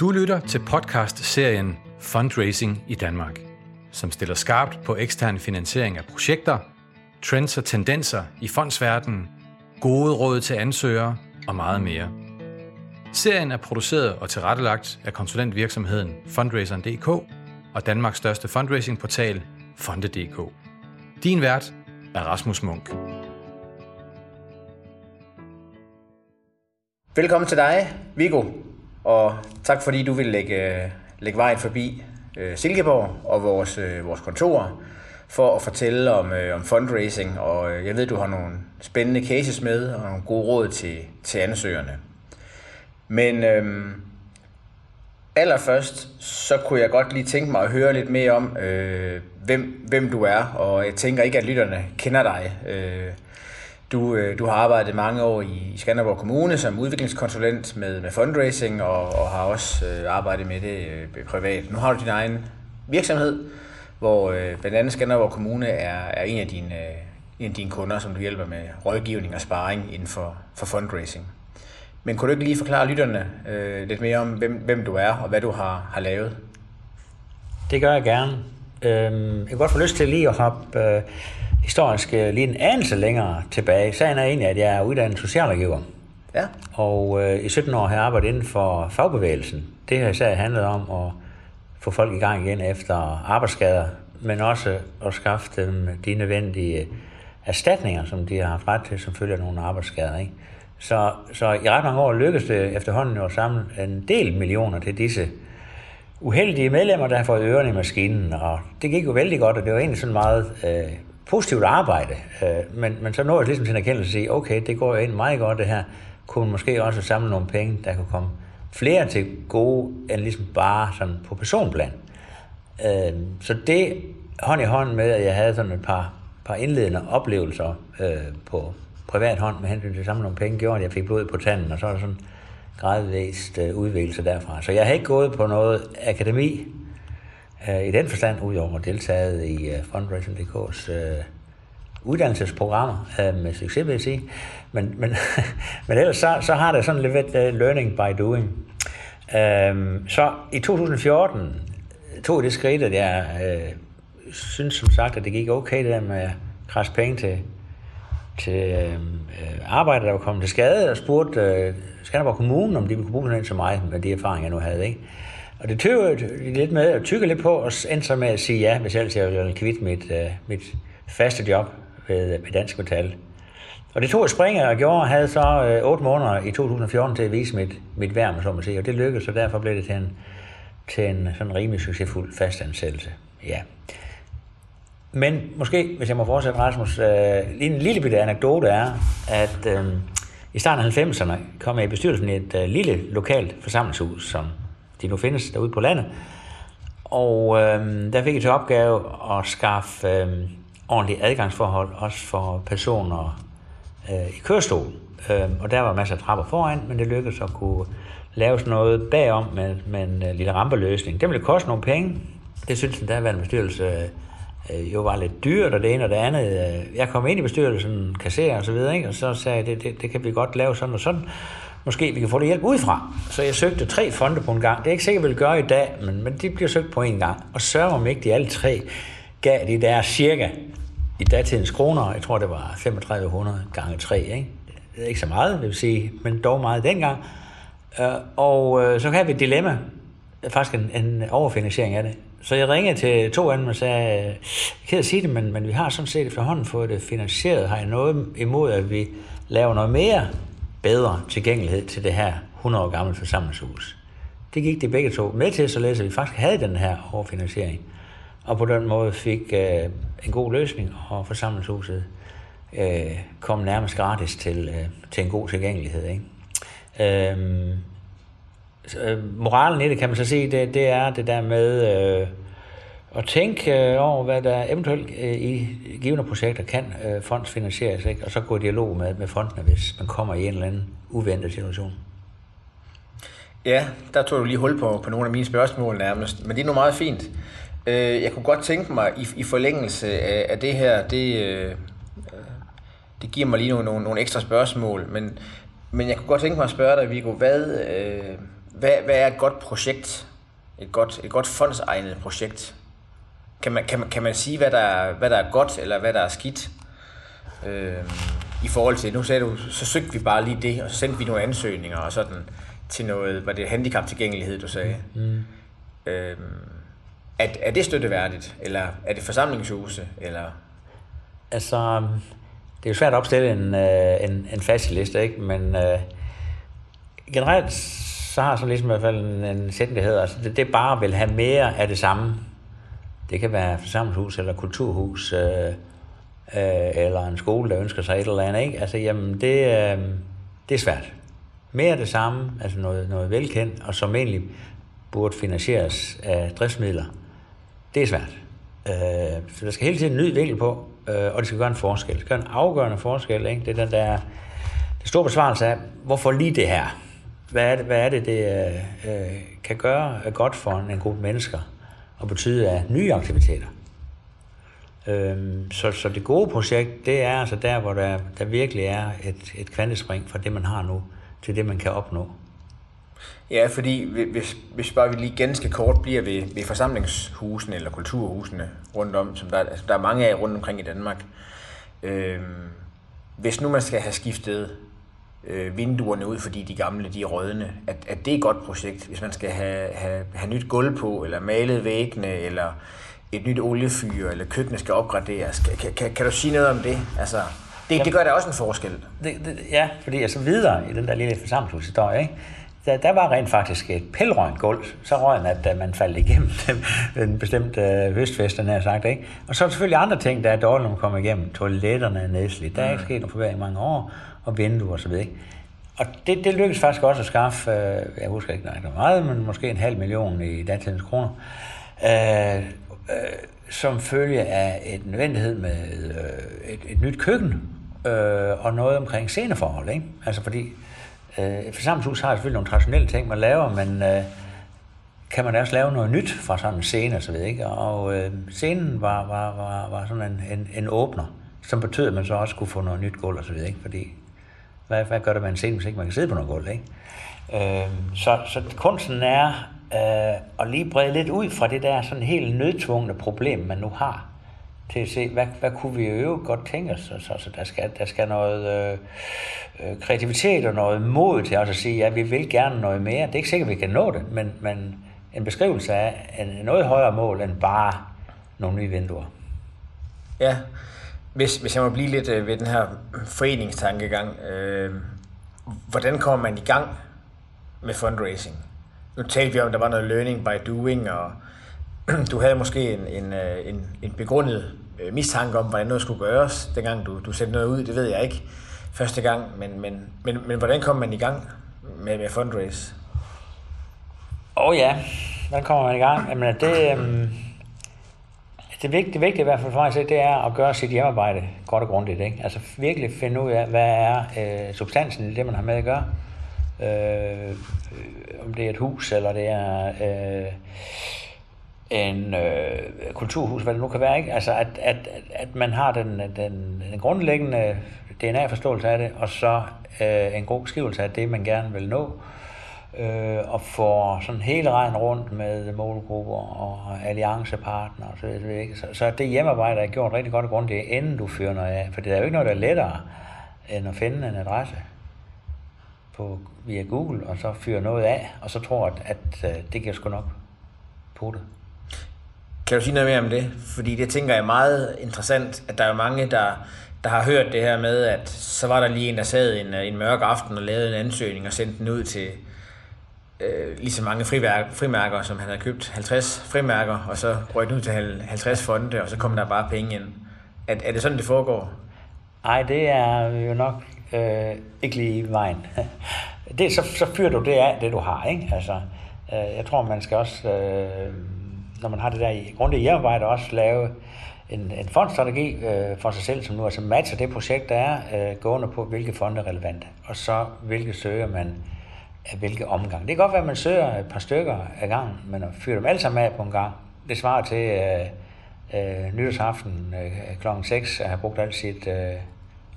Du lytter til podcast-serien Fundraising i Danmark, som stiller skarpt på ekstern finansiering af projekter, trends og tendenser i fondsverdenen, gode råd til ansøgere og meget mere. Serien er produceret og tilrettelagt af konsulentvirksomheden Fundraiserne.dk og Danmarks største fundraisingportal Fonde.dk. Din vært er Rasmus Munk. Velkommen til dig, Viggo, og tak fordi du vil lægge vejen forbi Silkeborg og vores kontorer for at fortælle om fundraising, og jeg ved, du har nogle spændende cases med og nogle gode råd til ansøgerne. Men allerførst, så kunne jeg godt lige tænke mig at høre lidt mere om, hvem du er, og jeg tænker ikke, at lytterne kender dig. Du har arbejdet mange år i Skanderborg Kommune som udviklingskonsulent med fundraising, og har også arbejdet med det privat. Nu har du din egen virksomhed, hvor blandt andet Skanderborg Kommune er en af dine kunder, som du hjælper med rådgivning og sparring inden for fundraising. Men kunne du ikke lige forklare lytterne lidt mere om, hvem du er og hvad du har lavet? Det gør jeg gerne. Jeg kan godt få lyst til lige at hoppe historisk lige en anelse længere tilbage. Sagen er egentlig, at jeg er uddannet socialrådgiver. Ja. Og i 17 år har jeg arbejdet inden for fagbevægelsen. Det har især handlet om at få folk i gang igen efter arbejdsskader, men også at skaffe dem de nødvendige erstatninger, som de har haft ret til, som følger nogle arbejdsskader, ikke? Så i ret mange år lykkedes det efterhånden jo at samle en del millioner til disse uheldige medlemmer, der har fået ørerne i maskinen. Og det gik jo vældig godt, og det var egentlig sådan meget positivt arbejde. Men så nåede jeg ligesom til en erkendelse at sige, okay, det går jo egentlig meget godt det her. Kunne måske også samle nogle penge, der kunne komme flere til gode, end ligesom bare sådan på personplan. Så det hånd i hånd med, at jeg havde sådan et par indledende oplevelser på privat hånd med hensyn til at samle nogle penge, gjorde, at jeg fik blod på tanden, og så er der sådan gradvist udviklelse derfra. Så jeg har ikke gået på noget akademi i den forstand, udover at deltaget i Fundraising.dk's uddannelsesprogrammer med succes, vil jeg sige. Men ellers så har det sådan lidt learning by doing. Så i 2014 tog det skridt, at jeg synes som sagt, at det gik okay, det der med at krasse penge til arbejde, der var kommet til skade, og spurgte Skanderborg Kommune, om de ville kunne bruge sådan en som mig, med de erfaringer, jeg nu havde, ikke? Og det tykkede lidt på, og endte så med at sige ja, hvis ellers jeg ville kvitte mit faste job ved Dansk Metal. Og det tog jeg springet og gjorde, og havde så 8 måneder i 2014 til at vise mit værd, så man siger, og det lykkedes, og derfor blev det til en sådan rimelig succesfuld fastansættelse. Ja. Men måske, hvis jeg må fortsætte, Rasmus, lige en lille bitte anekdote er, at i starten af 90'erne kom jeg i bestyrelsen i et lille lokalt forsamlingshus, som de nu findes derude på landet. Og der fik jeg til opgave at skaffe ordentlige adgangsforhold, også for personer i kørestol. Og der var masser af trapper foran, men det lykkedes at kunne lave sådan noget bagom med en lille rampeløsning. Det ville koste nogle penge. Det synes den daværende bestyrelse jo var lidt dyrt, og det ene og det andet. Jeg kom ind i bestyrelsen, kasserer og så videre, ikke? Og så sagde jeg, det kan vi godt lave sådan og sådan. Måske vi kan få lidt hjælp udefra. Så jeg søgte 3 fonde på en gang. Det er ikke sikkert, jeg vil gøre i dag, men de bliver søgt på en gang. Og sørg om ikke de alle 3 gav de der cirka i datidens kroner. Jeg tror, det var 3500 gange 3, ikke? Det er ikke så meget, vil sige, men dog meget dengang. Og så havde vi et dilemma. Faktisk en overfinansiering af det. Så jeg ringede til 2 andre og sagde, jeg kan sige det, men vi har sådan set efterhånden fået det finansieret. Har jeg noget imod, at vi laver noget mere bedre tilgængelighed til det her 100 år gamle forsamlingshus? Det gik de begge 2 med til, således at vi faktisk havde den her overfinansiering. Og på den måde fik en god løsning, og forsamlingshuset kom nærmest gratis til en god tilgængelighed, ikke? Moralen i det, kan man så sige, det er det der med at tænke over, hvad der eventuelt i givende projekter kan fondsfinansieres, ikke? Og så gå i dialog med fondene, hvis man kommer i en eller anden uventet situation. Ja, der tog du lige hul på nogle af mine spørgsmål nærmest, men det er nu meget fint. Jeg kunne godt tænke mig, i forlængelse af det her, det giver mig lige nogle ekstra spørgsmål, men jeg kunne godt tænke mig at spørge dig, Viggo, hvad Hvad er et godt projekt? Et godt fondsegnet projekt? Kan man sige, hvad der er godt, eller hvad der er skidt? I forhold til, nu sagde du, så søgte vi bare lige det, og så sendte vi nogle ansøgninger og sådan til noget, var det handicaptilgængelighed, du sagde? Mm. Er det støtteværdigt, eller er det forsamlingshuse, eller? Altså, det er jo svært at opstille en fast liste, ikke? Men generelt så har jeg sådan ligesom i hvert fald en sætning, der hedder, altså det bare vil have mere af det samme. Det kan være forsamlingshus eller kulturhus, eller en skole, der ønsker sig et eller andet, ikke? Altså, jamen, det er svært. Mere det samme, altså noget velkendt, og som egentlig burde finansieres af driftsmidler, det er svært. Så der skal hele tiden en ny vinkel på, og det skal gøre en forskel. Det skal gøre en afgørende forskel, ikke? Det er den der store besvarelse af, hvorfor lige det her? Hvad er det kan gøre godt for en gruppe mennesker, og betyde af nye aktiviteter? Så det gode projekt, det er altså der, hvor der virkelig er et kvantespring fra det, man har nu, til det, man kan opnå. Ja, fordi hvis bare vi lige ganske kort bliver ved forsamlingshusene eller kulturhusene rundt om, som der er mange af rundt omkring i Danmark. Hvis nu man skal have skiftet vinduerne ud, fordi de gamle, de er rødne, at det er et godt projekt. Hvis man skal have nyt gulv på, eller malet væggene, eller et nyt oliefyr, eller køkkenet skal opgraderes. Kan du sige noget om det? Altså, det gør da også en forskel. Ja, fordi jeg så videre i den der lille forsamlingshushistorie, ikke? Der var rent faktisk et pælrønt gulv, så røgen, at man faldt igennem en bestemt høstfest, den her sagt, ikke? Og så er der selvfølgelig andre ting, der er dårligt, når man kommer igennem. Toiletterne er nedslidt, der er ikke sket nogen forbedring i mange år, og vinduer og så videre, ikke? Og det lykkedes faktisk også at skaffe, jeg husker ikke noget meget, men måske 500.000 i datidens kroner, som følge af et nødvendighed med et nyt køkken, og noget omkring sceneforhold, ikke? Altså fordi et forsamlingshus har selvfølgelig nogle traditionelle ting, man laver, men kan man da også lave noget nyt fra sådan en scene og så videre, ikke? Og scenen var sådan en åbner, som betød, at man så også kunne få noget nyt gulv og så videre, ikke? Fordi hvad gør det med en scene, hvis ikke man kan sidde på noget gulv, ikke? Så kunsten er at lige brede lidt ud fra det der sådan helt nødtvungne problem, man nu har, til at se, hvad kunne vi øve godt tænke os? Så der skal noget kreativitet og noget mod til også at sige, ja, vi vil gerne noget mere. Det er ikke sikkert, vi kan nå det, men en beskrivelse af en noget højere mål end bare nogle nye vinduer. Ja, hvis jeg må blive lidt ved den her foreningstankegang, hvordan kommer man i gang med fundraising? Nu talte vi om, at der var noget learning by doing, og du havde måske en begrundet mistanke om, hvordan noget skulle gøres, dengang du sendte noget ud, det ved jeg ikke første gang, men hvordan kom man i gang med fundraise? Hvordan kommer man i gang? Jamen, det vigtige i hvert fald for mig, det er at gøre sit hjemmearbejde godt og grundigt, ikke? Altså virkelig finde ud af, hvad er substansen i det, man har med at gøre. Om det er et hus, eller det er en kulturhus, hvad det nu kan være, ikke? Altså at man har den grundlæggende DNA-forståelse af det, og så en god beskrivelse af det, man gerne vil nå, og får sådan hele regn rundt med målgrupper og alliancepartnere og så videre, ikke? Så det hjemmearbejde er gjort rigtig godt og grundigt, inden du fyrer noget af, for det er jo ikke noget, der er lettere end at finde en adresse via Google, og så fyre noget af, og så tror at det kan sgu nok på det. Kan du sige noget mere om det? Fordi det tænker jeg er meget interessant, at der er mange, der har hørt det her med, at så var der lige en, der sad en mørk aften og lavede en ansøgning og sendte den ud til lige så mange frimærker, som han havde købt. 50 frimærker, og så røg den ud til 50 fonde, og så kom der bare penge ind. Er det sådan, det foregår? Nej, det er jo nok ikke lige vejen. Så fyrer du det af, det du har, ikke? Altså, jeg tror, man skal også, når man har det der i grundigt hjemmearbejde, også lave en fondstrategi for sig selv, som nu altså matcher det projekt, der er, gående på, hvilke fonde er relevante, og så hvilke søger man af hvilke omgang. Det kan godt være, at man søger et par stykker ad gang, men at fyre dem alle sammen af på en gang, det svarer til nytårsaften klokken 6 at have brugt alt sit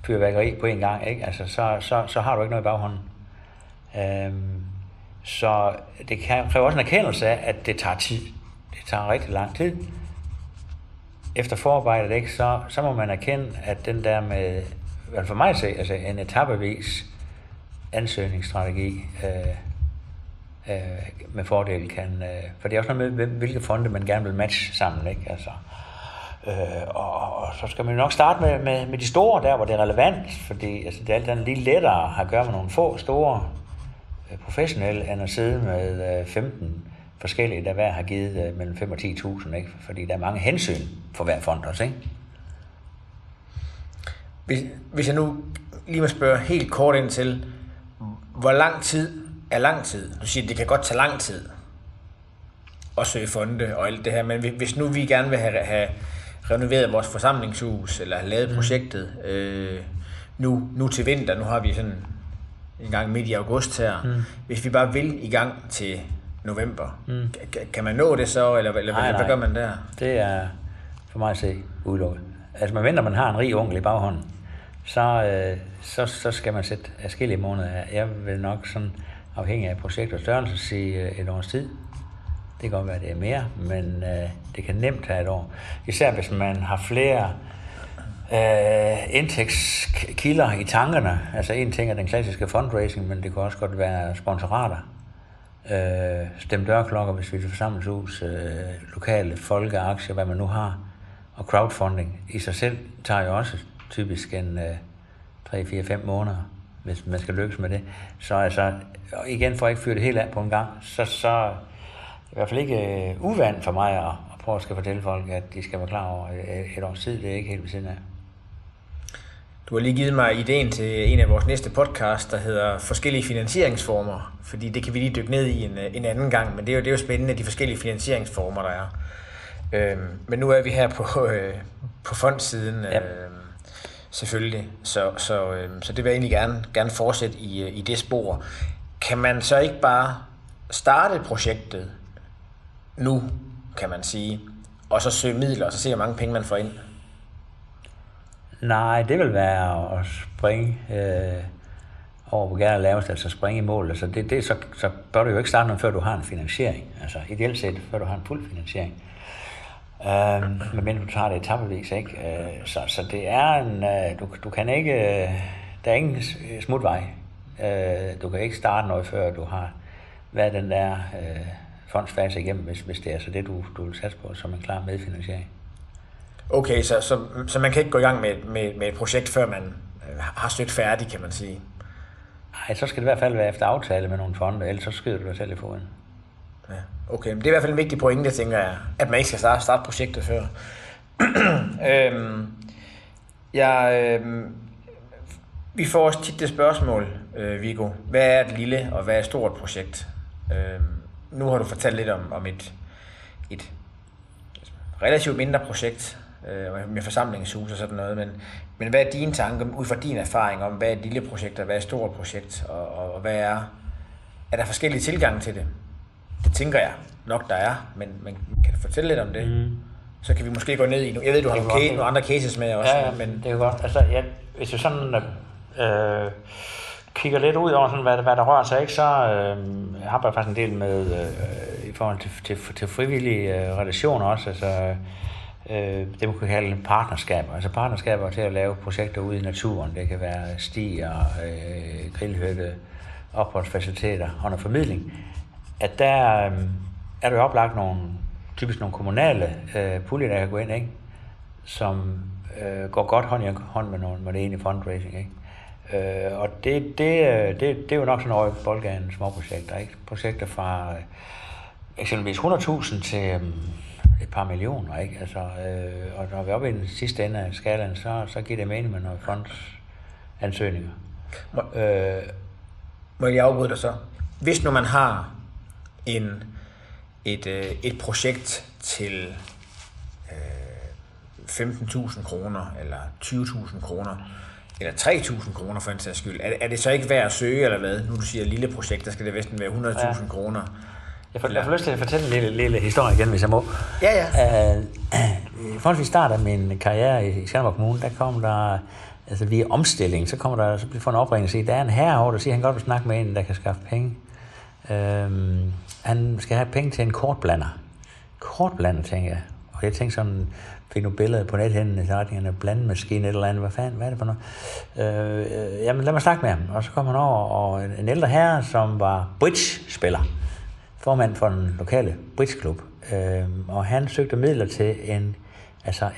fyrværkeri på en gang, ikke? Altså, så har du ikke noget i baghånden. Så det kræver også en erkendelse af, at det tager tid. Det tager rigtig lang tid. Efter forarbejdet, ikke, så må man erkende, at den der med, for mig at se, altså en etapevis ansøgningsstrategi med fordel kan... For det er også noget med, hvilke fonde man gerne vil matche sammen, ikke? Altså, og så skal man jo nok starte med de store, der hvor det er relevant, fordi altså, det er alt andet lige lettere at have at gøre med nogle få store professionelle, end at sidde med 15 forskellige, der hver har givet mellem 5 og 10.000, ikke? Fordi der er mange hensyn for hver fond også, ikke? Hvis jeg nu lige må spørge helt kort ind til, hvor lang tid er lang tid? Du siger, at det kan godt tage lang tid at søge fonde og alt det her, men hvis nu vi gerne vil have renoveret vores forsamlingshus, eller have lavet projektet nu til vinter, nu har vi sådan en gang midt i august her, hvis vi bare vil i gang til november, kan man nå det så, eller hvad gør man der? Det er for mig at se udelukket. Altså man venter, man har en rig onkel i baghånden, så skal man sætte forskellige måneder her. Jeg vil nok sådan, afhængig af projekt og størrelse, sige et års tid. Det kan godt være, det er mere, men det kan nemt tage et år. Især hvis man har flere indtægtskilder i tankerne. Altså en ting er den klassiske fundraising, men det kan også godt være sponsorater. Stem dørklokker, hvis vi vil forsamlingshus, lokale folkeaktier, hvad man nu har. Og crowdfunding i sig selv tager jo også typisk en 3-4-5 måneder, hvis man skal lykkes med det. Så altså, igen for at ikke fyre det helt af på en gang, så i hvert fald ikke uvandt for mig at prøve at skal fortælle folk, at de skal være klar over et års tid. Det er ikke helt ved siden af. Du har lige givet mig ideen til en af vores næste podcast, der hedder forskellige finansieringsformer, fordi det kan vi lige dykke ned i en anden gang, men det er jo spændende, de forskellige finansieringsformer, der er. Men nu er vi her på fondsiden, selvfølgelig, så det vil jeg egentlig gerne fortsætte i det spor. Kan man så ikke bare starte projektet nu, kan man sige, og så søge midler, og så se, hvor mange penge man får ind? Nej, det vil være at springe over på gerne lavest, altså springe i mål. Altså det, så bør du jo ikke starte noget, før du har en finansiering. Altså ideelt set, før du har en fuld finansiering. Men du tager det etapevis, ikke? Så det er en... Du kan ikke... Der er ingen smutvej. Du kan ikke starte noget, før du har været den der fondsfase igennem, hvis det er så det, du vil satse på, som en klar medfinansiering. Okay, så man kan ikke gå i gang med et projekt, før man har stødt færdig, kan man sige? Nej, så skal det i hvert fald være efter aftale med nogle fonde, ellers så skyder du dig selv i foden. Ja, okay, men det er i hvert fald en vigtig pointe, tænker jeg, at man ikke skal starte projektet før. Vi får også tit det spørgsmål, Viggo, hvad er et lille og hvad er et stort projekt? Nu har du fortalt lidt om et relativt mindre projekt med forsamlingshus og sådan noget, men hvad er dine tanker ud fra din erfaring om, hvad er et lille projekt og hvad er et stort projekt, og hvad er der forskellige tilgange til det? Det tænker jeg nok, der er, men kan du fortælle lidt om det? Så kan vi måske gå ned i nu. Jeg ved, du har nogle andre cases med også. Ja, men... det er godt. Altså, hvis vi sådan kigger lidt ud over, sådan, hvad der rører sig, ikke, så jeg har jeg faktisk en del med i forhold til frivillige relationer også. Altså, det man kunne kalde partnerskaber. Altså partnerskaber til at lave projekter ude i naturen. Det kan være stier, grillhytte, opholdsfaciliteter og noget formidling. At der er der jo oplagt typisk nogle kommunale puljer, der kan gå ind, ikke? Som går godt hånd i hånd med det egentlige fundraising, ikke? Og det er jo nok sådan over i boldgaden småprojekter, ikke? Projekter fra eksempelvis 100.000 til et par millioner, ikke? Altså, og når vi er oppe i den sidste ende af skalaen, så giver det mening med nogle fondsansøgninger. Må jeg afbryde dig så? Hvis nu man har et projekt til 15.000 kroner, eller 20.000 kroner, eller 3.000 kroner for en sags skyld. Er det så ikke værd at søge, eller hvad? Nu du siger lille projekt, der skal det næsten være 100.000 kroner. Jeg får lyst til at fortælle en lille historie igen, hvis jeg må. Ja. Forholdsvis vi starter min karriere i Skanderborg Kommune, der kom der, altså via omstilling, så kommer der, så bliver der en opringning og siger, der er en herre, der siger, han godt vil snakke med en, der kan skaffe penge. Han skal have penge til en kortblander. Kortblander, tænker jeg. Og jeg tænkte sådan, fik nogle billeder på nethinden i retningerne, blandemaskine, et eller andet, hvad er det for noget? Jamen lad mig snakke med ham. Og så kom han over, og en ældre herre, som var bridge-spiller, formand for den lokale bridgeklub. Og han søgte midler til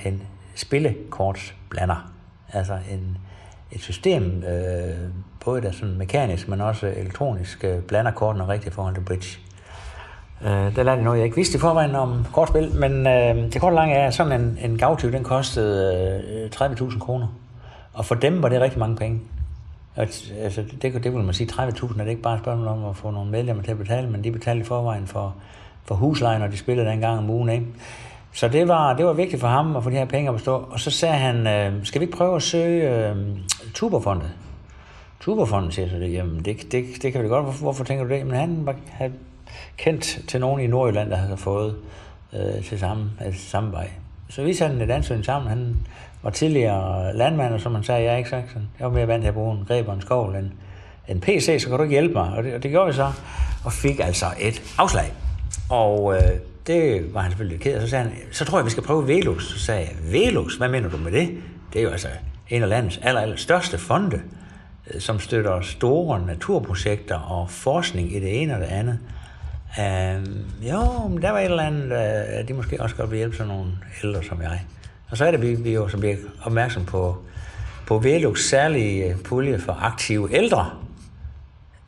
en spillekortsblander. Altså et system, både der sådan mekanisk, men også elektronisk, blander kortene rigtigt i forhold til bridge. Der lærte jeg noget, jeg ikke vidste i forvejen om kortspil, men det korte lange er, at sådan en gavtyv, den kostede 30.000 kroner. Og for dem var det rigtig mange penge. Altså, det vil man sige, 30.000 er det ikke bare et spørgsmål om at få nogle medlemmer til at betale, men de betalte i forvejen for huslejen, og de spillede den gang om ugen, ikke? Så det var vigtigt for ham at få de her penge op at stå. Og så sagde han, skal vi ikke prøve at søge Tuberfondet? Tuberfondet siger så, jamen det kan vi godt, hvorfor tænker du det? Men han havde kendt til nogen i Nordjylland, der havde fået til samme vej. Så vi satte et ansøgning sammen. Han var tidligere landmand, og som han sagde, jeg er ikke sagt sådan. Jeg var mere vant til at bruge en greb og en skovl end en PC, så kan du ikke hjælpe mig. Og det gjorde vi så, og fik altså et afslag. Og det var han selvfølgelig ked af. Så sagde han, så tror jeg, vi skal prøve Velux. Så sagde jeg, Velux? Hvad mener du med det? Det er jo altså en af landets allerstørste fonde, som støtter store naturprojekter og forskning i det ene og det andet. Jo, men der var et eller andet, at de måske også godt vil hjælpe sådan nogle ældre som jeg. Og så er det, vi jo som bliver opmærksom på Velux særlige pulje for aktive ældre.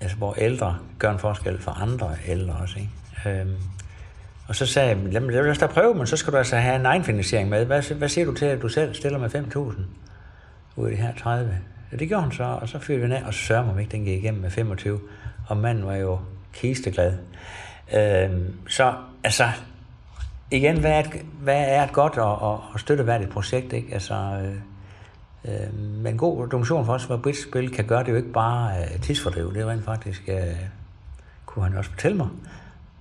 Altså, hvor ældre gør en forskel for andre ældre også, ikke? Og så sagde jeg, jamen, jeg vil også da prøve, men så skal du altså have en egenfinansiering med. Hvad siger du til, at du selv stiller med 5.000 ud af de her 30? Ja, det gjorde han så, og så fyrede vi ned, og så sørger man ikke, den gik igennem med 25. Og manden var jo kisteglad. Så altså, igen, hvad er et godt og støtteværdigt projekt, ikke? Altså, men en god donation for os, hvor britisk spil kan gøre det jo ikke bare tidsfordriv. Det er rent faktisk, kunne han også fortælle mig,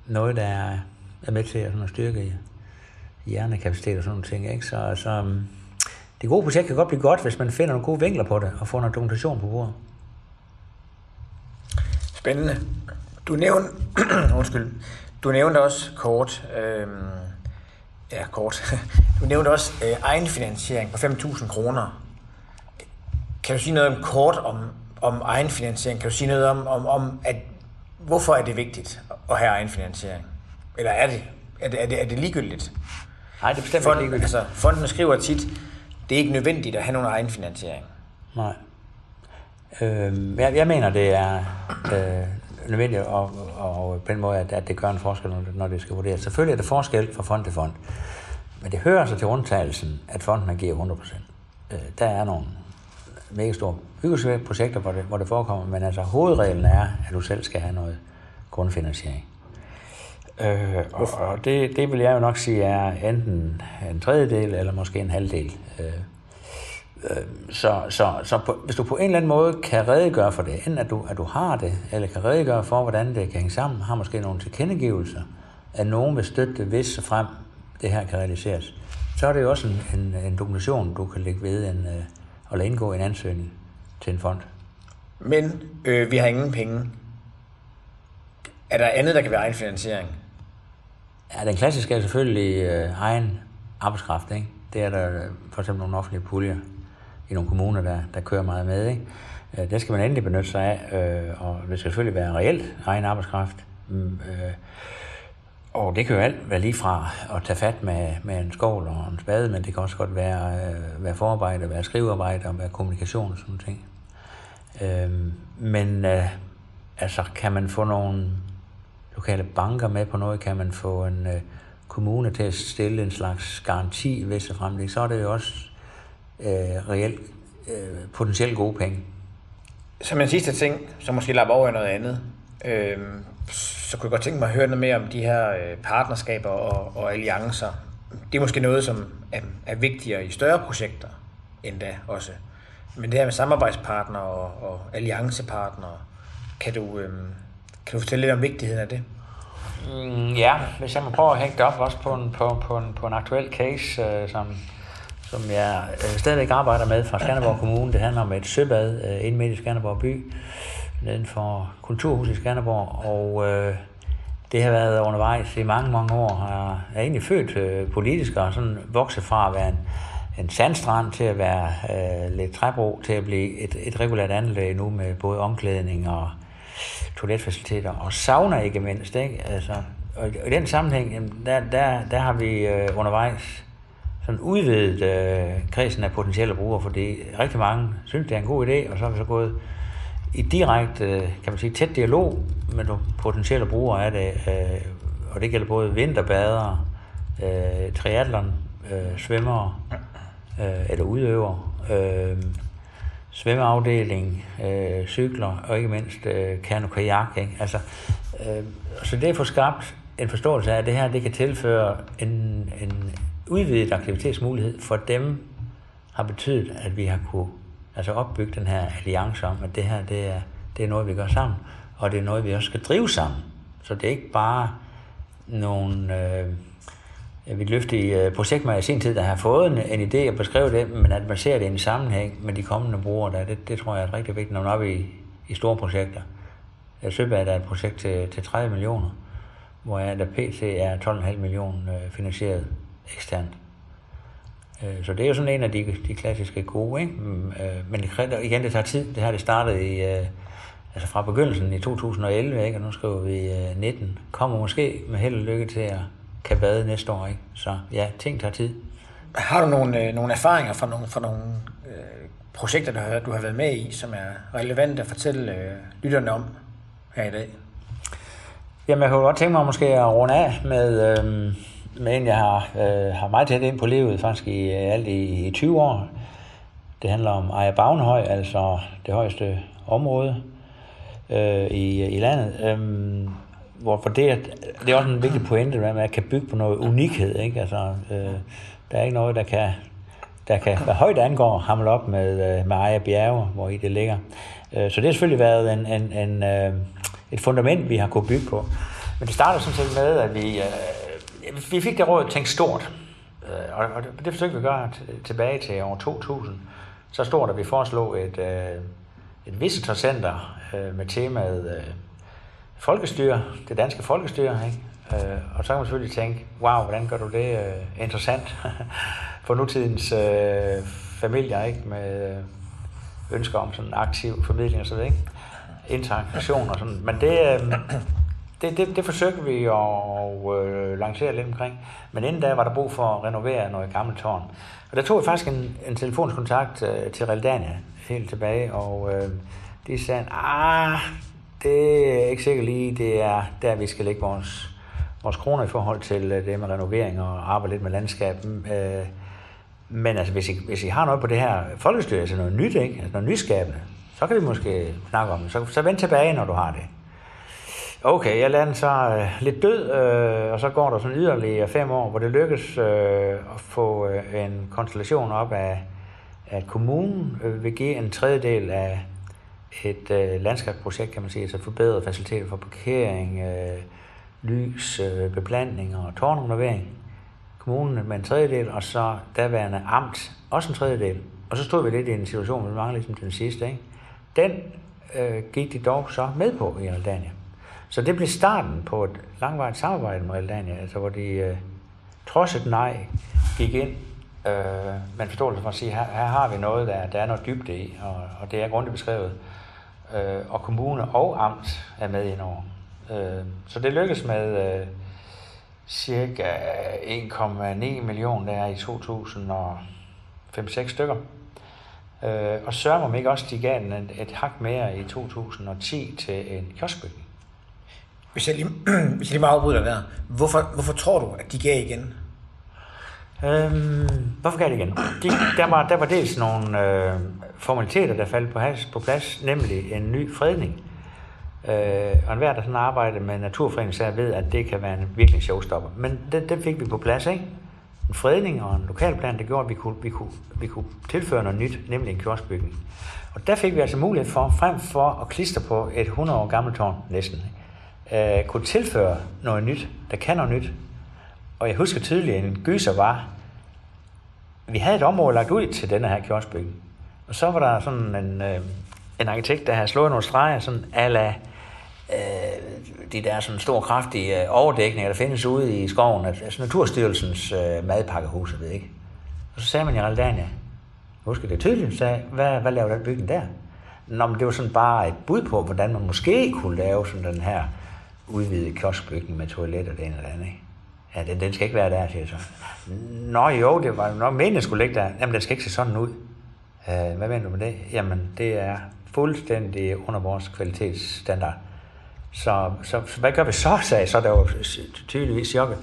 noget, der er med til at styrke hjernekapacitet og sådan nogle ting, ikke? Så altså, det gode projekt kan godt blive godt, hvis man finder nogle gode vinkler på det og får noget dokumentation på bordet. Spændende. Du nævnte også kort. Du nævnte også egenfinansiering på 5.000 kroner. Kan du sige noget om kort om egenfinansiering? Kan du sige noget om at hvorfor er det vigtigt at have egenfinansiering? Eller er det ligegyldigt? Nej, det er bestemt ikke ligegyldigt. Altså, fondene skriver tit, det er ikke nødvendigt at have nogen egenfinansiering. Nej. Jeg mener, det er nødvendigt, og på den måde, at det gør en forskel, når det skal vurderes. Selvfølgelig er det forskel fra fond til fond, men det hører sig til undtagelsen, at fonden giver 100%. Der er nogle mega store byggeprojekter, hvor det forekommer, men altså hovedreglen er, at du selv skal have noget grundfinansiering. Og det vil jeg jo nok sige er enten en tredjedel eller måske en halvdel. Så hvis du på en eller anden måde kan redegøre for det, enten at du har det, eller kan redegøre for, hvordan det kan hænge sammen, har måske nogle tilkendegivelser, at nogen vil støtte det, hvis frem det her kan realiseres, så er det jo også en dokumentation, du kan lægge ved eller indgå en ansøgning til en fond. Men vi har ingen penge. Er der andet, der kan være egenfinansiering? Ja, den klassiske er selvfølgelig egen arbejdskraft, ikke? Det er der for eksempel nogle offentlige puljer i nogle kommuner, der kører meget med, ikke? Det skal man endelig benytte sig af, og det skal selvfølgelig være reelt egen arbejdskraft. Og det kan jo alt være lige fra at tage fat med en skovl og en spade, men det kan også godt være forarbejde, være skrivearbejde og være kommunikation og sådan ting. Altså, kan man få nogle lokale banker med på noget? Kan man få en kommune til at stille en slags garanti, hvis og fremlæg? Så er det jo også reelt potentielt gode penge. Som en sidste ting, så måske lapper over i noget andet, så kunne jeg godt tænke mig at høre noget mere om de her partnerskaber og alliancer. Det er måske noget, som er vigtigere i større projekter endda også. Men det her med samarbejdspartnere og alliancepartnere, kan du fortælle lidt om vigtigheden af det? Ja, hvis jeg må prøve at hænge det op også på en aktuel case, som jeg stadigvæk arbejder med fra Skanderborg Kommune. Det handler om et søbad inde midt i Skanderborg by. nedenfor Kulturhuset i Skanderborg, og det har været undervejs i mange, mange år. Jeg er egentlig født politiker og sådan vokset fra at være en sandstrand til at være lidt træbro til at blive et regulært anlæg nu med både omklædning og toiletfaciliteter og sauna ikke mindst. Ikke? Altså, og i den sammenhæng, jamen, der har vi undervejs sådan udvidet kredsen af potentielle brugere, fordi rigtig mange synes, det er en god idé, og så har vi så gået i direkte, kan man sige, tæt dialog med nogle potentielle brugere af det, og det gælder både vinterbadere, triathlon, svømmere eller udøvere, svømmeafdeling, cykler og ikke mindst kano-kajak. Så det er for skabt en forståelse af, at det her det kan tilføre en udvidet aktivitetsmulighed for dem, har betydet, at vi har kunne altså opbygge den her alliance om, at det her det er noget, vi gør sammen, og det er noget, vi også skal drive sammen. Så det er ikke bare nogle vi løftige projektmæssigt i sin tid, der har fået en idé og beskrevet det, men at man ser det i en sammenhæng med de kommende brugere, der, det tror jeg er rigtig vigtigt, når man er oppe i store projekter. Jeg søger, at der er et projekt til 30 millioner, hvor der pt. Er 12,5 millioner finansieret eksternt. Så det er jo sådan en af de klassiske gode, ikke? Men igen, det tager tid. Det her, det startede i, altså fra begyndelsen i 2011, ikke? Og nu skriver vi 19. Kommer måske med held og lykke til at kan bade næste år, ikke? Så ja, ting tager tid. Har du nogle erfaringer fra nogle projekter, du har været med i, som er relevante at fortælle lytterne om her i dag? Jamen, jeg kunne godt tænke mig måske at runde af med med en, jeg har meget tæt ind på livet, faktisk i 20 år. Det handler om Ejer Bavnehøj, altså det højeste område i landet. Hvorfor det er også en vigtig pointe, at man kan bygge på noget unikhed. Ikke? Altså, der er ikke noget, der kan hvad højt angår, hamle op med Ejer Bjerge, hvor i det ligger. Så det har selvfølgelig været et fundament, vi har kunnet bygge på. Men det starter sådan set med, at vi fik det råd at tænke stort, og det forsøgte vi gøre tilbage til år 2000. Så stort, at vi foreslog et visitorcenter med temaet folkestyre, det danske folkestyre. Ikke? Og så kan man selvfølgelig tænke, wow, hvordan gør du det interessant for nutidens familier, ikke? Med ønsker om sådan aktiv formidling og sådan, ikke? Interaktion og sådan. Men det forsøgte vi at lancere lidt omkring, men inden da var der brug for at renovere noget gammelt tårn. Og der tog jeg faktisk en telefonskontakt til Realdania helt tilbage, og de sagde, det er ikke sikkert lige, det er der, vi skal lægge vores kroner i forhold til det med renovering og arbejde lidt med landskab. Men altså, hvis I har noget på det her folkestyre, altså noget nyt, ikke? Altså noget nyskabende, så kan vi måske snakke om det. Så vend tilbage, når du har det. Okay, jeg lader den så lidt død, og så går der sådan yderligere 5 år, hvor det lykkes at få en konstellation op af, at kommunen vil give en tredjedel af et landskabsprojekt, kan man sige, altså forbedret faciliteter for parkering, lys, beplantning og tårnrenovering. Kommunen med en tredjedel, og så daværende amt også en tredjedel. Og så stod vi lidt i en situation, hvor vi manglede ligesom den sidste, ikke? Den gik de dog så med på i Realdania. Så det blev starten på et langvarigt samarbejde med Realdania, altså hvor de trods et nej gik ind med en forståelse for at sige, her har vi noget, der er noget dybde i, og det er grundigt beskrevet. Og kommune og amt er med indover. Så det lykkedes med cirka 1,9 millioner der i 2005-6 stykker. Og sørger om ikke også, de gav den et hak mere i 2010 til en kioskbygning. Hvis jeg lige må afbryde dig der, hvorfor tror du, at de gav igen? Hvorfor gav de igen? Der var dels nogle formaliteter, der faldt på plads, nemlig en ny fredning. Og enhver, der sådan arbejder med naturfredningssager, ved, at det kan være en virkelig showstopper. Men det fik vi på plads, ikke? En fredning og en lokalplan, der gjorde, at vi kunne tilføre noget nyt, nemlig en kioskbygning. Og der fik vi altså mulighed for, frem for at klistre på et 100 år gammelt tårn næsten, kunne tilføre noget nyt, der kan noget nyt. Og jeg husker tydeligt, en gyser var, vi havde et område lagt ud til denne her kioskbygning, og så var der sådan en en arkitekt, der har slået nogle streger, sådan a la de der sådan store, kraftige overdækninger, der findes ude i skoven, altså Naturstyrelsens madpakkehus, jeg ved ikke. Og så sagde man i Realdania, jeg husker det tydeligt, sagde, hvad laver den bygning der? Nå, men det var sådan bare et bud på, hvordan man måske kunne lave sådan den her udvidede kioskbygning med toilet og det ene og det andet, ikke? Ja, den skal ikke være der, siger jeg så. Nå jo, det var nok meningen skulle ligge der. Jamen, den skal ikke se sådan ud. Hvad mener du med det? Jamen, det er fuldstændig under vores kvalitetsstandard. Så hvad gør vi så, sagde så der jo tydeligvis jokket.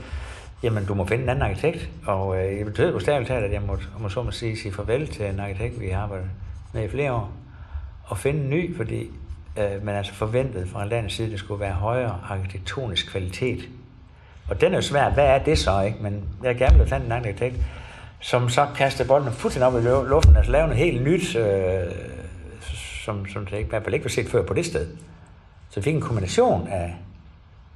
Jamen, du må finde en anden arkitekt. Og det betød jo stærkt at jeg må sige farvel til en arkitekt, vi har arbejdet med i flere år. Og finde en ny, fordi man altså forventede fra landets side, at det skulle være højere arkitektonisk kvalitet. Og den er jo svær. Hvad er det så, ikke? Men jeg er gerne blevet fandt en arkitekt, som så kastede bolden fuldstændig op i luften, altså lavede noget helt nyt, som det i hvert fald ikke var set før på det sted. Så vi fik en kombination af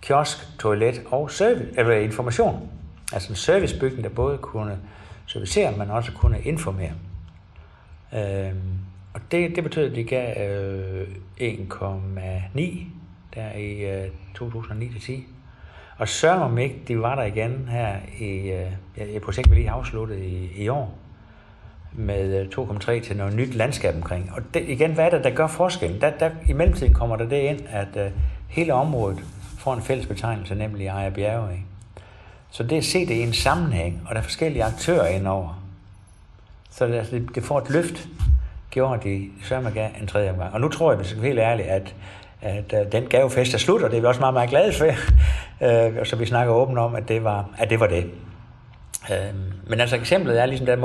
kiosk, toilet og service, eller information. Altså en servicebygning, der både kunne servicere, men også kunne informere. Og det betød, at de gav 1,9 der i 2009-10. Og sørg om ikke, de var der igen her i et projekt, vi lige afsluttet i år, med 2,3 til noget nyt landskab omkring. Og det, igen, hvad er det, der gør forskellen? I mellemtiden kommer der det ind, at hele området får en fælles betegnelse, nemlig Ejer Bjerge. Så det at se det i en sammenhæng, og der er forskellige aktører indover, så det får et løft, gjorde de sørg om gav en tredje omgang. Og nu tror jeg, hvis jeg er helt ærlig, at den gavefest er slut, og det er vi også meget, meget glade for. Så vi snakker åbent om, at det var det. Men altså eksemplet er ligesom, at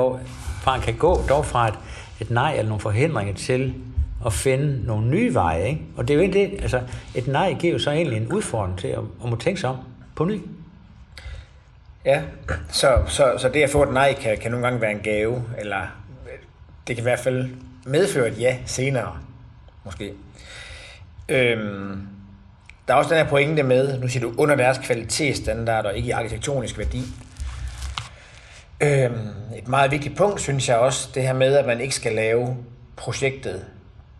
man kan gå dog fra et nej eller nogle forhindringer til at finde nogle nye veje. Ikke? Og det er jo egentlig det, altså et nej giver jo så egentlig en udfordring til at må tænke sig om på ny. Ja, så det at få et nej kan nogle gange være en gave, eller det kan i hvert fald medføre et ja senere, måske. Der er også den her pointe med, nu siger du under deres kvalitetsstandard og ikke i arkitektonisk værdi. Et meget vigtigt punkt, synes jeg også, det her med, at man ikke skal lave projektet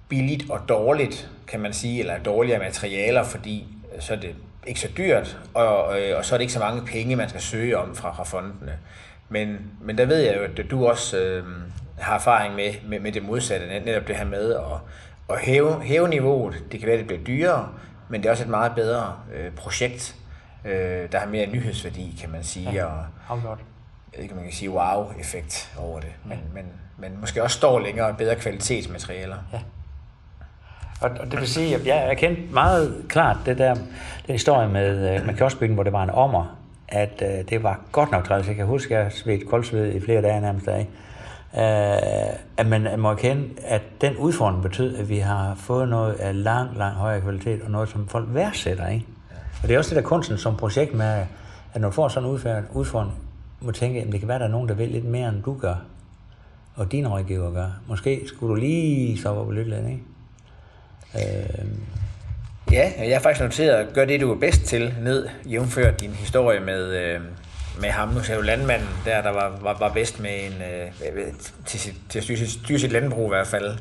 billigt og dårligt, kan man sige, eller dårligere materialer, fordi så er det ikke så dyrt, og så er det ikke så mange penge, man skal søge om fra fondene. Men der ved jeg jo, at du også har erfaring med det modsatte, netop det her med at hæve niveauet. Det kan være, at det bliver dyrere, men det er også et meget bedre projekt, der har mere nyhedsværdi, kan man sige. Ja, og jeg ved ikke, om man kan sige wow-effekt over det, men måske også står længere og bedre kvalitetsmaterialer. Ja. Og det vil sige, at jeg erkendte meget klart den historie med kioskbygningen, hvor det var en ommer, at det var godt nok træls. Jeg kan huske, at jeg svedte koldsved i flere dage nærmest af. At man må erkende, at den udfordring betød, at vi har fået noget af langt, langt højere kvalitet, og noget, som folk værdsætter, ikke? Ja. Og det er også det der kunsten som projekt med, at når du får sådan en udfordring, må tænke, at det kan være, der er nogen, der vil lidt mere, end du gør, og dine rådgiver gør. Måske skulle du lige stoppe op og lytte lidt, ikke? Ja, jeg har faktisk noteret at gøre det, du er bedst til, ned, jævnfør din historie med ham. Nu ser jo landmanden der var bedst med en, til at styre sit landbrug i hvert fald,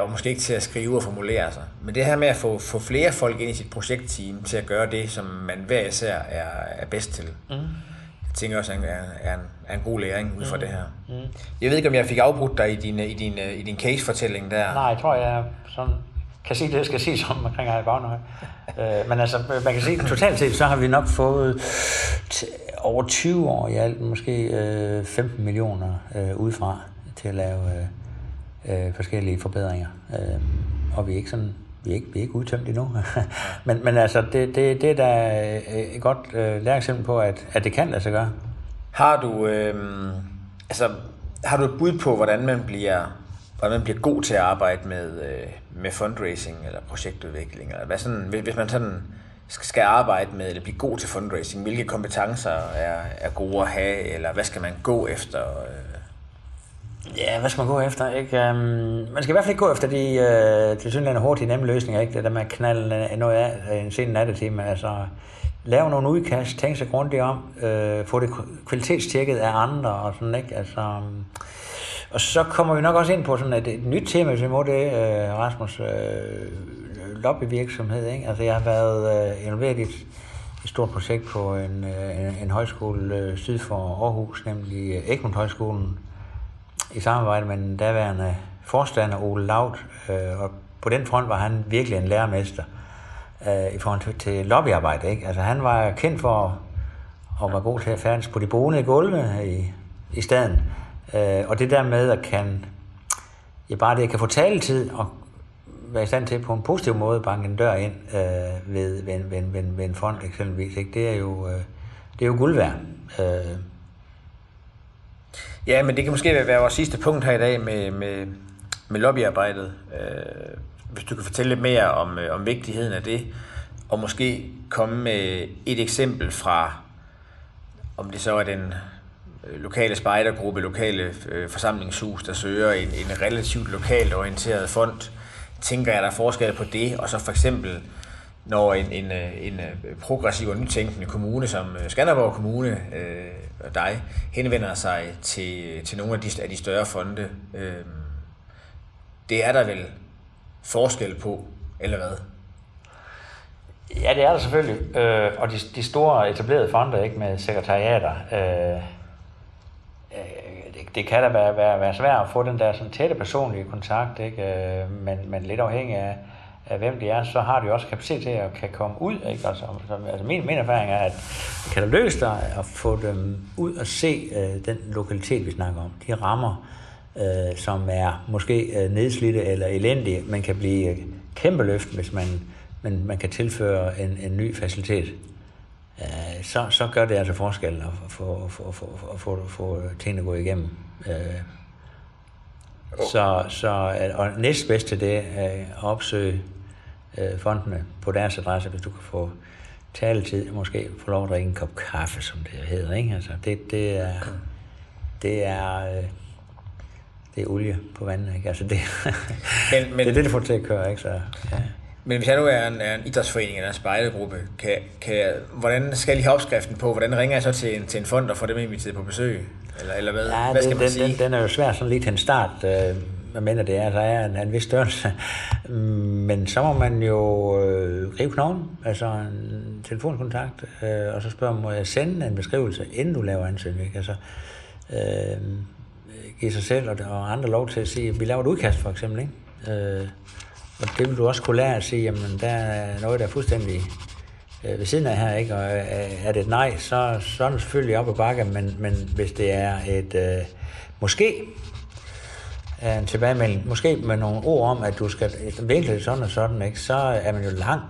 og måske ikke til at skrive og formulere sig. Men det her med at få flere folk ind i sit projektteam til at gøre det, som man hver især er bedst til, jeg tænker også er en god læring ud fra det her. Jeg ved ikke, om jeg fik afbrudt dig i din case-fortælling der. Nej, jeg tror, jeg sådan kan sige det, jeg skal sige som omkring Ejer Bavnehøj. Men altså, man kan sige, totalt set, så har vi nok fået over 20 år i alt, måske 15 millioner udefra til at lave forskellige forbedringer. Og vi er ikke udtømt endnu. men altså, det er da et godt læreksempel på, at det kan lade sig gøre. Har du et bud på, hvordan man bliver god til at arbejde med fundraising eller projektudvikling? Eller hvad sådan, hvis man sådan skal arbejde med eller blive god til fundraising, hvilke kompetencer er gode at have, eller hvad skal man gå efter? Ja, hvad skal man gå efter? Ikke? Man skal i hvert fald ikke gå efter de tilsyneladende hurtige, nemme løsninger. Ikke? Det der med at knalde noget af en sen nattetime. Altså, lave nogle udkast, tænke sig grundigt om, få det kvalitetstjekket af andre og sådan, ikke? Altså, Og så kommer vi nok også ind på sådan et nyt tema, hvis vi må det, Rasmus, lobbyvirksomhed, ikke? Altså jeg har været involveret i et stort projekt på en højskole syd for Aarhus, nemlig Egmont Højskolen, i samarbejde med den daværende forstander Ole Laut, og på den front var han virkelig en lærermester i forhold til lobbyarbejde, ikke? Altså han var kendt for at være god til at færdes på de bonede gulve i staden, og det der med at jeg kan få taletid og være i stand til på en positiv måde at banke en dør ind ved en fond eksempelvis, ikke? Det er jo guld værd. Ja, men det kan måske være vores sidste punkt her i dag med lobbyarbejdet. Hvis du kan fortælle lidt mere om vigtigheden af det, og måske komme med et eksempel fra, om det så er den lokale spejdergruppe, lokale forsamlingshus, der søger en relativt lokalt orienteret fond. Tænker jeg, der er forskel på det, og så for eksempel, når en progressiv og nytænkende kommune som Skanderborg Kommune og dig henvender sig til nogle af de større fonde. Det er der vel forskel på, eller hvad? Ja, det er der selvfølgelig. Og de store etablerede fonde, ikke, med sekretariater, det kan da være svært at få den der sådan tætte personlige kontakt, ikke? Men lidt afhængig af hvem det er, så har de også kapacitet til at kan komme ud, ikke? Altså min erfaring er, at kan du løse dig at få dem ud og se den lokalitet, vi snakker om, de rammer, som er måske nedslidte eller elendige, men kan blive kæmpe løft, hvis man kan tilføre en ny facilitet. Så gør det altså forskel at få tingene gået igennem. Og næstbedst til det er at opsøge fondene på deres adresse, hvis du kan få taletid, måske få lov at drikke en kop kaffe, som det hedder, ikke? Altså, det er olie på vandet, ikke? Altså, det, men, det er det, der får det til at køre, ikke? Så, ja. Men hvis jeg nu er en idrætsforening eller en spejdergruppe, hvordan skal jeg have opskriften på? Hvordan ringer jeg så til en fond og får dem inviteret på besøg? Eller hvad? Ja, hvad skal man sige? Den er jo svær sådan lige til en start, medmindre det er, der er en vis størrelse. Men så må man jo gribe knoglen, altså en telefonkontakt, og så spørger man, må jeg sende en beskrivelse, inden du laver ansøgning? Altså, give sig selv og andre lov til at sige, vi laver et udkast for eksempel, ikke? Og det vil du også kunne lære at sige, jamen der er noget, der er fuldstændig ved siden af her, ikke? Og er det et nej, så er det selvfølgelig op ad bakke, men hvis det er et en tilbagemelding, måske med nogle ord om, at du skal vinkle sådan og sådan, ikke? Så er man jo langt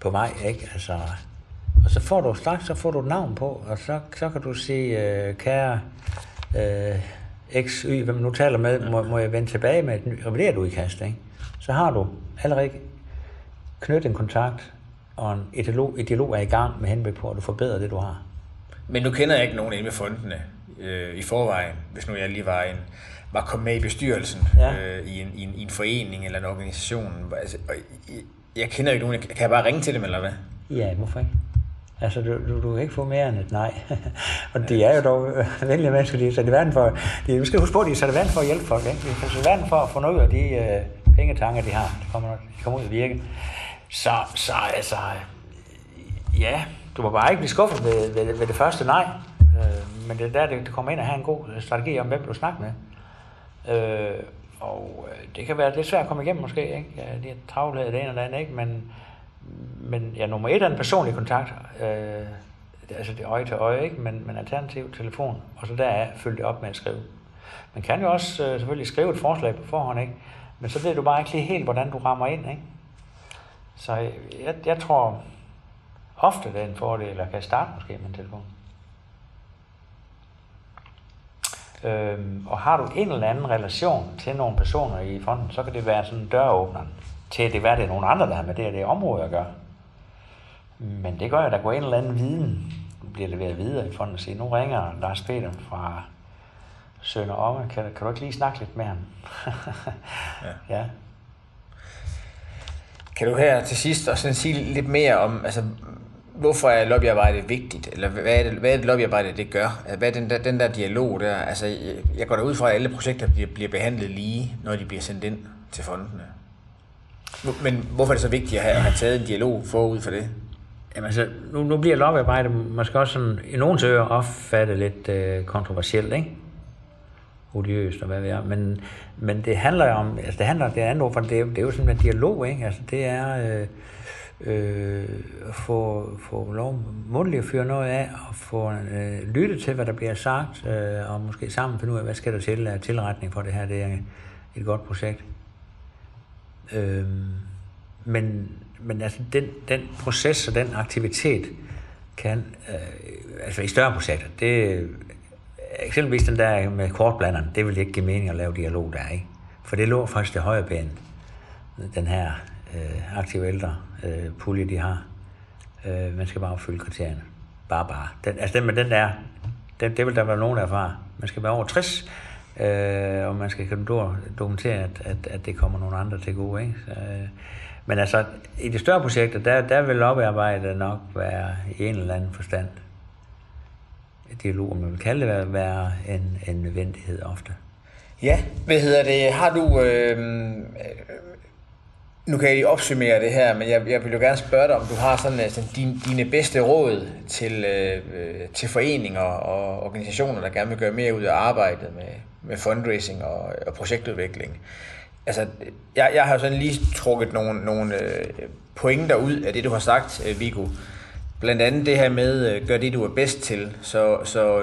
på vej, ikke? Altså, og så får du straks, så får du et navn på, og så kan du sige, kære XY, hvem nu taler med, må jeg vende tilbage med et nyt revideret udkast, ikke? Så har du allerede knyttet en kontakt, og en dialog er i gang med henblik på, at du forbedrer det, du har. Men nu kender jeg ikke nogen inde med fondene i forvejen, hvis nu jeg lige var kommet med i bestyrelsen, ja. I en forening eller en organisation. Altså, jeg kender jo ikke nogen. Kan jeg bare ringe til dem, eller hvad? Ja, hvorfor ikke? Altså, du kan ikke få mere end et nej. Og de er jo dog venlige mennesker, de er sat i verden for... Vi skal huske på, de er sat i verden for at hjælpe folk, ikke? De er sat i verden for at få noget af de pengetanker, de har. De kommer ud og virke. Så altså... Ja, du må bare ikke blive skuffet ved det første nej. Men det er der, det kommer ind og have en god strategi om, hvem du snakker med. Og det kan være lidt svært at komme igennem måske, ikke? Ja, de har travlhed det ene eller det andet, ikke? Men ja, nummer et er en personlig kontakt, altså det øje til øje, ikke? Men alternativ telefon, og så deraf følge det op med at skrive. Man kan jo også selvfølgelig skrive et forslag på forhånd, ikke? Men så ved du bare ikke lige helt, hvordan du rammer ind, ikke? Så jeg tror ofte, det er en fordel, eller kan starte måske med en telefon. Og har du en eller anden relation til nogle personer i fonden, så kan det være sådan døråbneren til, at det er nogle andre, der har med det område at gøre. Men det gør, at der går en eller anden viden, bliver leveret videre i fonden og siger, nu ringer Lars Peter fra Sønder Omme, kan du ikke lige snakke lidt med ham? Ja. Ja. Kan du her til sidst også sige lidt mere om, altså, hvorfor er lobbyarbejde vigtigt? Eller hvad er det lobbyarbejde, det gør? Hvad er den der dialog der? Altså, jeg går da ud fra, at alle projekter bliver behandlet lige, når de bliver sendt ind til fondene. Men hvorfor er det så vigtigt at have taget en dialog forud for det? Jamen altså, nu bliver lobbyarbejde måske også sådan, i nogens ører opfattet lidt kontroversielt, ikke? Odiøst og hvad ved jeg. Men det handler jo om, altså det andet ord, for det er jo sådan en dialog, ikke? Altså det er... få lov mundtligt at fyre noget af og få lyttet til, hvad der bliver sagt, og måske sammen finde ud af, hvad skal der til af tilretning for det her. Det er et godt projekt. Men altså den proces og den aktivitet kan, altså i større projekter, det eksempelvis den der med kortblanderen, det vil ikke give mening at lave dialog der, ikke? For det lå faktisk det højre ben, den her aktive ældre pulje, de har. Man skal bare opfylde kriterierne. Bare. Det vil der være nogen, der erfarer. Man skal være over 60, og man skal kunne dokumentere, at det kommer nogle andre til gode. Ikke? Så, men altså, i de større projekter, der vil lobbyarbejdet nok være i en eller anden forstand. Dialog, man vil kalde det, være en nødvendighed ofte. Ja, har du... Nu kan jeg lige opsummere det her, men jeg vil jo gerne spørge dig, om du har sådan altså, dine bedste råd til foreninger og organisationer, der gerne vil gøre mere ud af arbejdet med fundraising og projektudvikling. Altså, jeg har jo sådan lige trukket nogle pointer ud af det, du har sagt, Viggo. Blandt andet det her med, gør det, du er bedst til. Så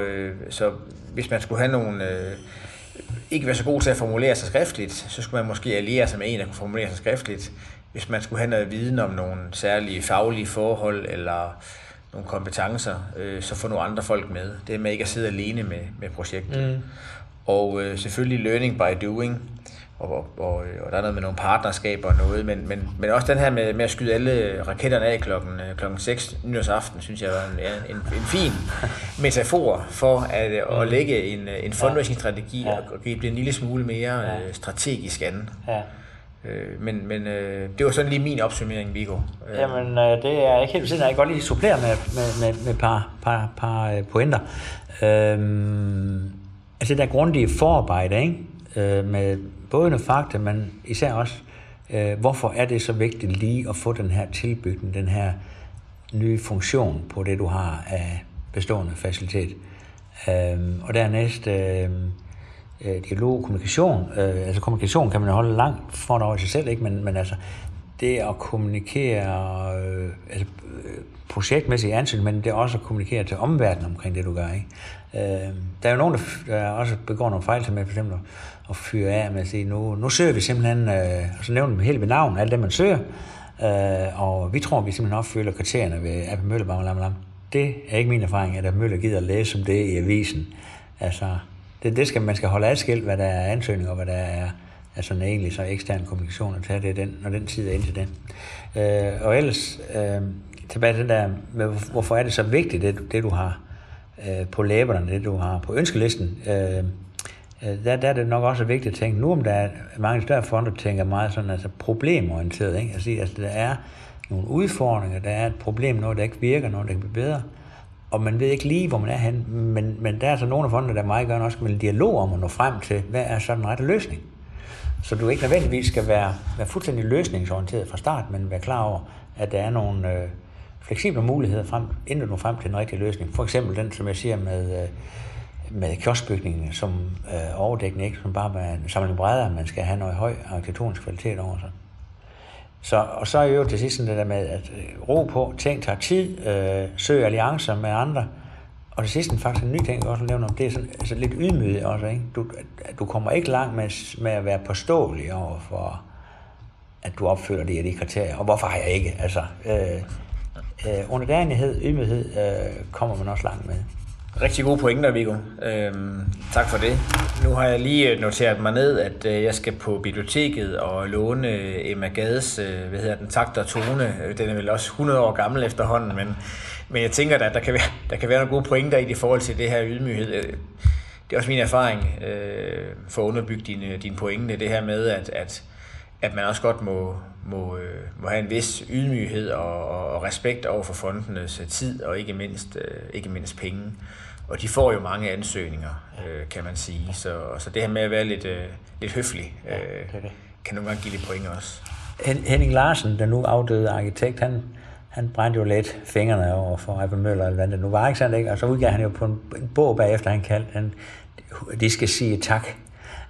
hvis man skulle have nogle... ikke være så god til at formulere sig skriftligt, så skulle man måske alliere sig med en, der kunne formulere sig skriftligt. Hvis man skulle have noget viden om nogle særlige faglige forhold eller nogle kompetencer, så få nogle andre folk med. Det er med ikke at sidde alene med projektet. Mm. Og selvfølgelig learning by doing, og der er noget med nogle partnerskaber og noget, men også den her med at skyde alle raketterne af klokken 6 nytårsaften, synes jeg var en fin metafor for at lægge en fundraising-strategi og gribe det en lille smule mere strategisk an. Ja. Men det var sådan lige min opsummering, Viggo. Jamen, det er ikke helt siden, jeg kan godt lige supplere med et par pointer. Altså det der grundige forarbejde, ikke? Med både nogle fakta, men især også, hvorfor er det så vigtigt lige at få den her tilbygning, den her nye funktion på det, du har af bestående facilitet. Og dernæst dialog, kommunikation. Altså kommunikation kan man holde langt for dig over sig selv, ikke? Men altså det at kommunikere projektmæssigt ansyn, men det er også at kommunikere til omverdenen omkring det, du gør, ikke? Der er jo nogen, der også begår nogle fejl, som er for eksempel at fyre af med at sige, nu søger vi simpelthen, og så nævner man helt ved navn, alt det, man søger, og vi tror, vi simpelthen opfylder kriterierne ved A.P. Møller. Det er ikke min erfaring, at A.P. Møller gider at læse som det i avisen. Altså, det skal man skal holde adskilt, hvad der er ansøgning, og hvad der er sådan egentlig så ekstern kommunikation, og tage det når den tid er ind til den. Og ellers, tilbage til det der med, hvorfor er det så vigtigt, det du har på læberne, det du har på ønskelisten, der er det nok også vigtigt at tænke, nu om der er mange større fonder, der tænker meget sådan, altså problemorienteret, ikke? Altså, der er nogle udfordringer, der er et problem, noget der ikke virker, noget der kan blive bedre, og man ved ikke lige, hvor man er henne, men der er så nogle af fondene, der meget gerne også vil have dialog om at nå frem til, hvad er så den rette løsning? Så du ikke nødvendigvis skal være fuldstændig løsningsorienteret fra start, men være klar over, at der er nogle fleksible muligheder inden du når frem til den rigtige løsning. For eksempel den, som jeg siger, med kioskbygningen, som overdækkende ikke, som bare er en samling brædder, man skal have noget høj arkitektonisk kvalitet over sig. Så er jo til sidst det der med at ro på, ting tager tid, søg alliancer med andre, og til sidst faktisk en ny ting, jeg også vil nævne om, det er sådan, altså lidt ydmyg også, ikke? Du kommer ikke langt med at være påståelig over for, at du opfylder de kriterier, og hvorfor har jeg ikke? Altså, underdanighed, ydmyghed kommer man også langt med. Rigtig gode pointer, Viggo. Tak for det. Nu har jeg lige noteret mig ned, at jeg skal på biblioteket og låne Emma Gads, Takt og Tone. Den er vel også 100 år gammel efterhånden, men jeg tænker da, at der kan være nogle gode pointer i det forhold til det her ydmyghed. Det er også min erfaring for at underbygge dine pointe, det her med, at at man også godt må have en vis ydmyghed og respekt over for fondenes tid og ikke mindst penge. Og de får jo mange ansøgninger, kan man sige. Så det her med at være lidt høflig, kan nogle gange give lidt point også. Henning Larsen, den nu afdøde arkitekt, han brændte jo lidt fingrene over for A.P. Møller eller hvad det nu var, ikke sandt, ikke? Og så udgav han jo på en bog bagefter, han kaldte den "De skal sige tak",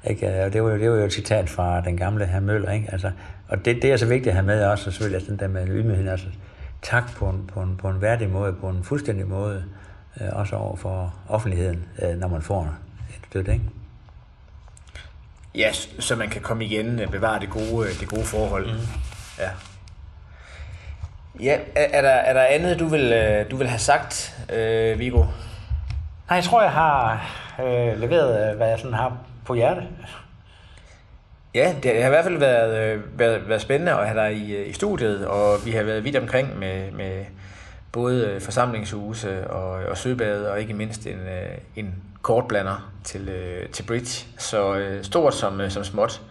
ikke? Og det var jo et citat fra den gamle her Møller, ikke? Altså, og det er så vigtigt at have med også, selvfølgelig, at den der med ydmygheden, altså tak på en værdig måde, på en fuldstændig måde, også over for offentligheden, når man får et støtte, ikke? Ja, så man kan komme igen og bevare det gode forhold. Mm. Ja. Ja, er der andet, du vil have sagt, Viggo? Nej, jeg tror, jeg har leveret, hvad jeg sådan har på hjerte. Ja, det har i hvert fald været spændende at have dig i studiet, og vi har været vidt omkring med både forsamlingshuse og søbade, og ikke mindst en kortblander til bridge, så stort som småt.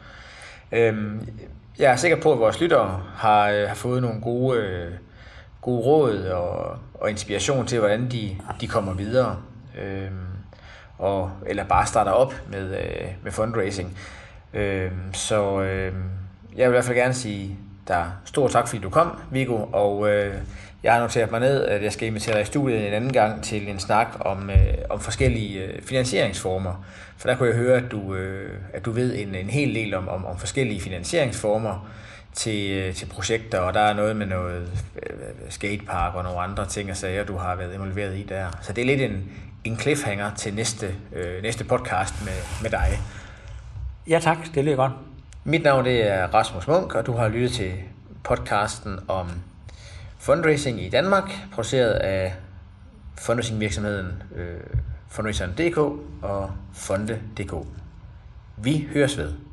Jeg er sikker på, at vores lyttere har fået nogle gode råd og inspiration til, hvordan de kommer videre, eller bare starter op med fundraising. Jeg vil i hvert fald gerne sige dig stor tak, fordi du kom, Viggo, og jeg har noteret mig ned, at jeg skal invitere dig i studiet en anden gang til en snak om forskellige finansieringsformer. For der kunne jeg høre, at du ved en hel del om forskellige finansieringsformer til projekter, og der er noget med noget skatepark og nogle andre ting og sager, du har været involveret i der. Så det er lidt en cliffhanger til næste podcast med dig. Ja tak, det lyder godt. Mit navn det er Rasmus Munk, og du har lyttet til podcasten om fundraising i Danmark, produceret af fundraisingvirksomheden Fundraiserne.dk og Fonde.dk. Vi høres ved.